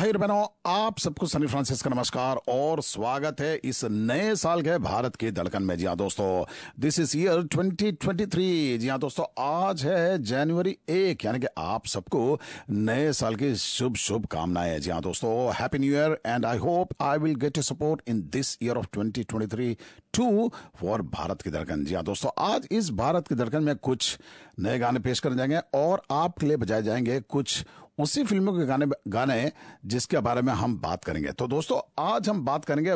भाई बहनों, आप सबको सैन फ्रांसिस का नमस्कार और स्वागत है इस नए साल के भारत की धड़कन में। जी हाँ दोस्तों, दिस इज ईयर 2023। जी हाँ दोस्तों, आज है जनवरी 1, यानी कि आप सबको नए साल की शुभकामनाएं। जी हाँ दोस्तों, happy new year and I hope I will get you support in this year of 2023 too for Bharat की धड़कन। जी हाँ दोस्तों, आज इस भारत की धड़कन में कुछ नए गाने पेश कर जाएंगे और आपके लिए बजाए जाएंगे कुछ उसी फिल्मों के गाने जिसके बारे में हम बात करेंगे। तो दोस्तों, आज हम बात करेंगे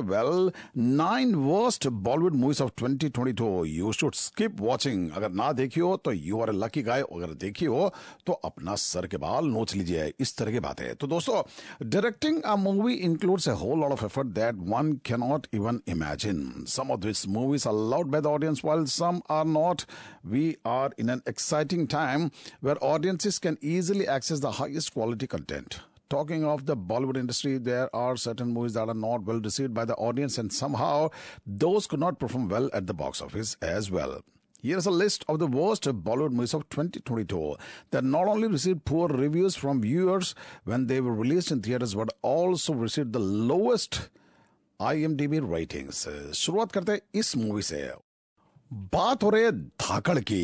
9 worst Bollywood movies of 2022। You should skip watching. अगर ना देखी हो तो you are a lucky guy, अगर देखी हो तो अपना सर के बाल नोच लीजिए। इस तरह की बात है। तो दोस्तों, directing a movie includes a whole lot of effort that one can not even imagine. Some of this movies are loved by the audience while some are not. We are in an exciting time where audiences can easily access the highest quality content. Talking of the Bollywood industry, there are certain movies that are not well received by the audience and somehow those could not perform well at the box office as well. Here is a list of the worst Bollywood movies of 2022 that not only received poor reviews from viewers when they were released in theaters but also received the lowest IMDb ratings. शुरुआत करते हैं इस मूवी से। बात हो रही है धाकड़ की।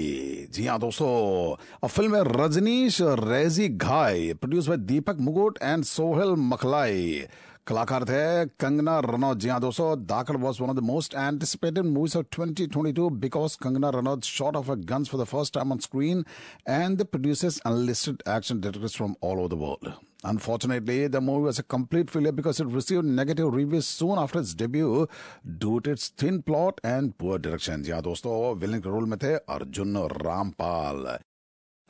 जी हाँ दोस्तों, फिल्म है रजनीश रेजी घाई, प्रोड्यूस बाय दीपक मुकुट एंड सोहेल मखलाई। कलाकार थे कंगना रनौत। जी हाँ दोस्तों, Dhaakad was one of the most anticipated movies of 2022 because Kangana Ranaut shot of a guns for the first time on screen and the producers unlisted action directors from all over the world. Unfortunately, the movie was a complete failure because it received negative reviews soon after its debut due to its thin plot and poor direction. Yeah, दोस्तों, villain के रोल में थे अर्जुन Rampal.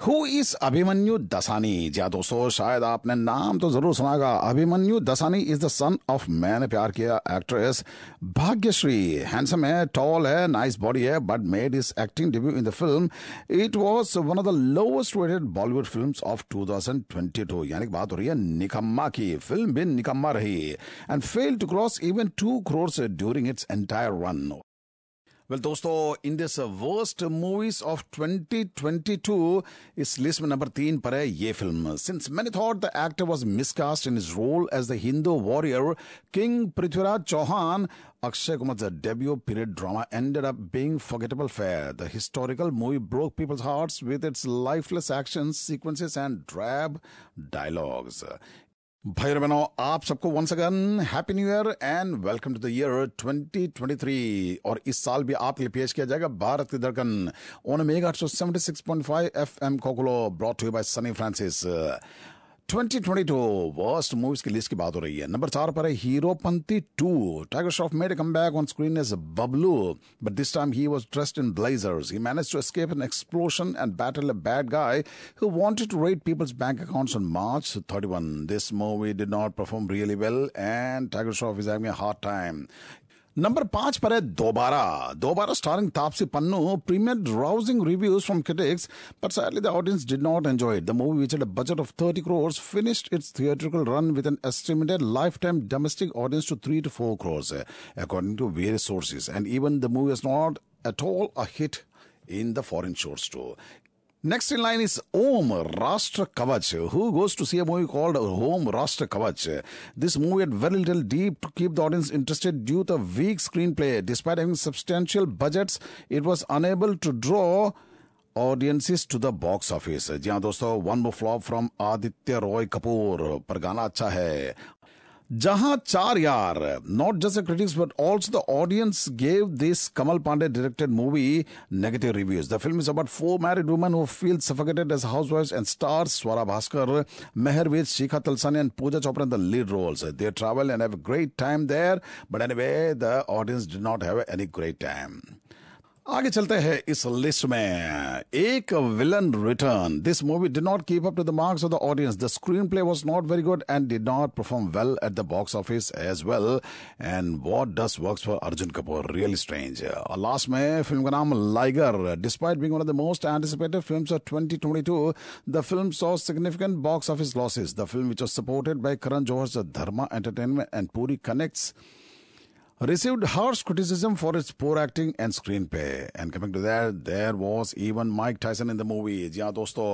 Who is Abhimanyu दसानी? जी हाँ दोस्तों, शायद आपने नाम तो जरूर सुना होगा। Abhimanyu Dasani is the son of Maine Pyar Kiya actress Bhagyashree. Handsome है, टॉल है, नाइस बॉडी है, but made his acting debut in the film. It was one of the lowest rated Bollywood films of 2022. यानी बात हो रही है निकम्मा की। फिल्म भी निकम्मा रही and fail to cross even 2 crores during its entire run. Well दोस्तों, in this worst movies of 2022 इस लिस्ट में नंबर 3 पर है ये film. Since many thought the actor was miscast in his role as the Hindu warrior king Prithviraj Chauhan, Akshay Kumar's debut period drama ended up being forgettable fare. The historical movie broke people's hearts with its lifeless action sequences and drab dialogues. भाई बहनों, आप सबको once again happy new year and welcome to the year 2023. और इस साल भी आपके लिए पेश किया जाएगा भारत की धड़कन ऑन मेगा 76.5 FM कोकुलो, brought you by Sunny Francis. 2022 worst movies की लिस्ट की बात हो रही है। नंबर 4 पर है Heropanti 2. Tiger Shroff made a comeback on screen as Bablu but this time he was dressed in blazers. He managed to escape an explosion and battle a bad guy who wanted to raid people's bank accounts on March 31. This movie did not perform really well and Tiger Shroff is having a hard time. Number 5 पर है Dobaaraa starring Taapsee Pannu. Premiered rousing reviews from critics but sadly the audience did not enjoy it. The movie which had a budget of 30 crores finished its theatrical run with an estimated lifetime domestic audience to 3 to 4 crores according to various sources and even the movie is not at all a hit in the foreign shores too. Next in line is Om Rashtra Kavach. Who goes to see a movie called Om Rashtra Kavach? This movie had very little deep to keep the audience interested due to weak screenplay. Despite having substantial budgets, it was unable to draw audiences to the box office. जी हाँ दोस्तों, one more flop from Aditya Roy Kapoor. पर गाना अच्छा है. जहां 4 यार, not just the critics but also the audience gave this Kamal Pandey directed movie negative reviews. The film is about 4 married women who feel suffocated as housewives and stars Swara Bhaskar, Meherweet, Shikha Talsani and Pooja Chopra in the lead roles. They travel and have a great time there but anyway the audience did not have any great time. आगे चलते हैं इस list में. Ek villain return. This movie did not keep up to the marks of the audience. The screenplay was not very good and did not perform well at the box office as well and what does works for Arjun Kapoor. Really strange. और last में film का नाम Liger. Despite being one of the most anticipated films of 2022 the film saw significant box office losses. The film which was supported by Karan Johar's Dharma entertainment and Puri connects received harsh criticism for its poor acting and screenplay. And coming to that, there was even Mike Tyson in the movie. Yeah, dosto.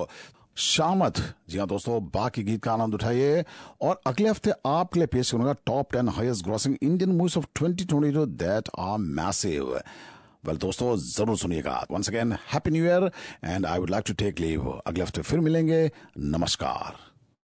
शामत। जी हाँ दोस्तों, बाकी गीत का आनंद उठाइए और अगले हफ्ते आपके लिए पेश करूंगा top 10 highest grossing Indian movies of 2022 that are massive. Well दोस्तों, जरूर सुनिएगा। Once again happy new year and I would like to take leave. अगले हफ्ते फिर मिलेंगे, नमस्कार।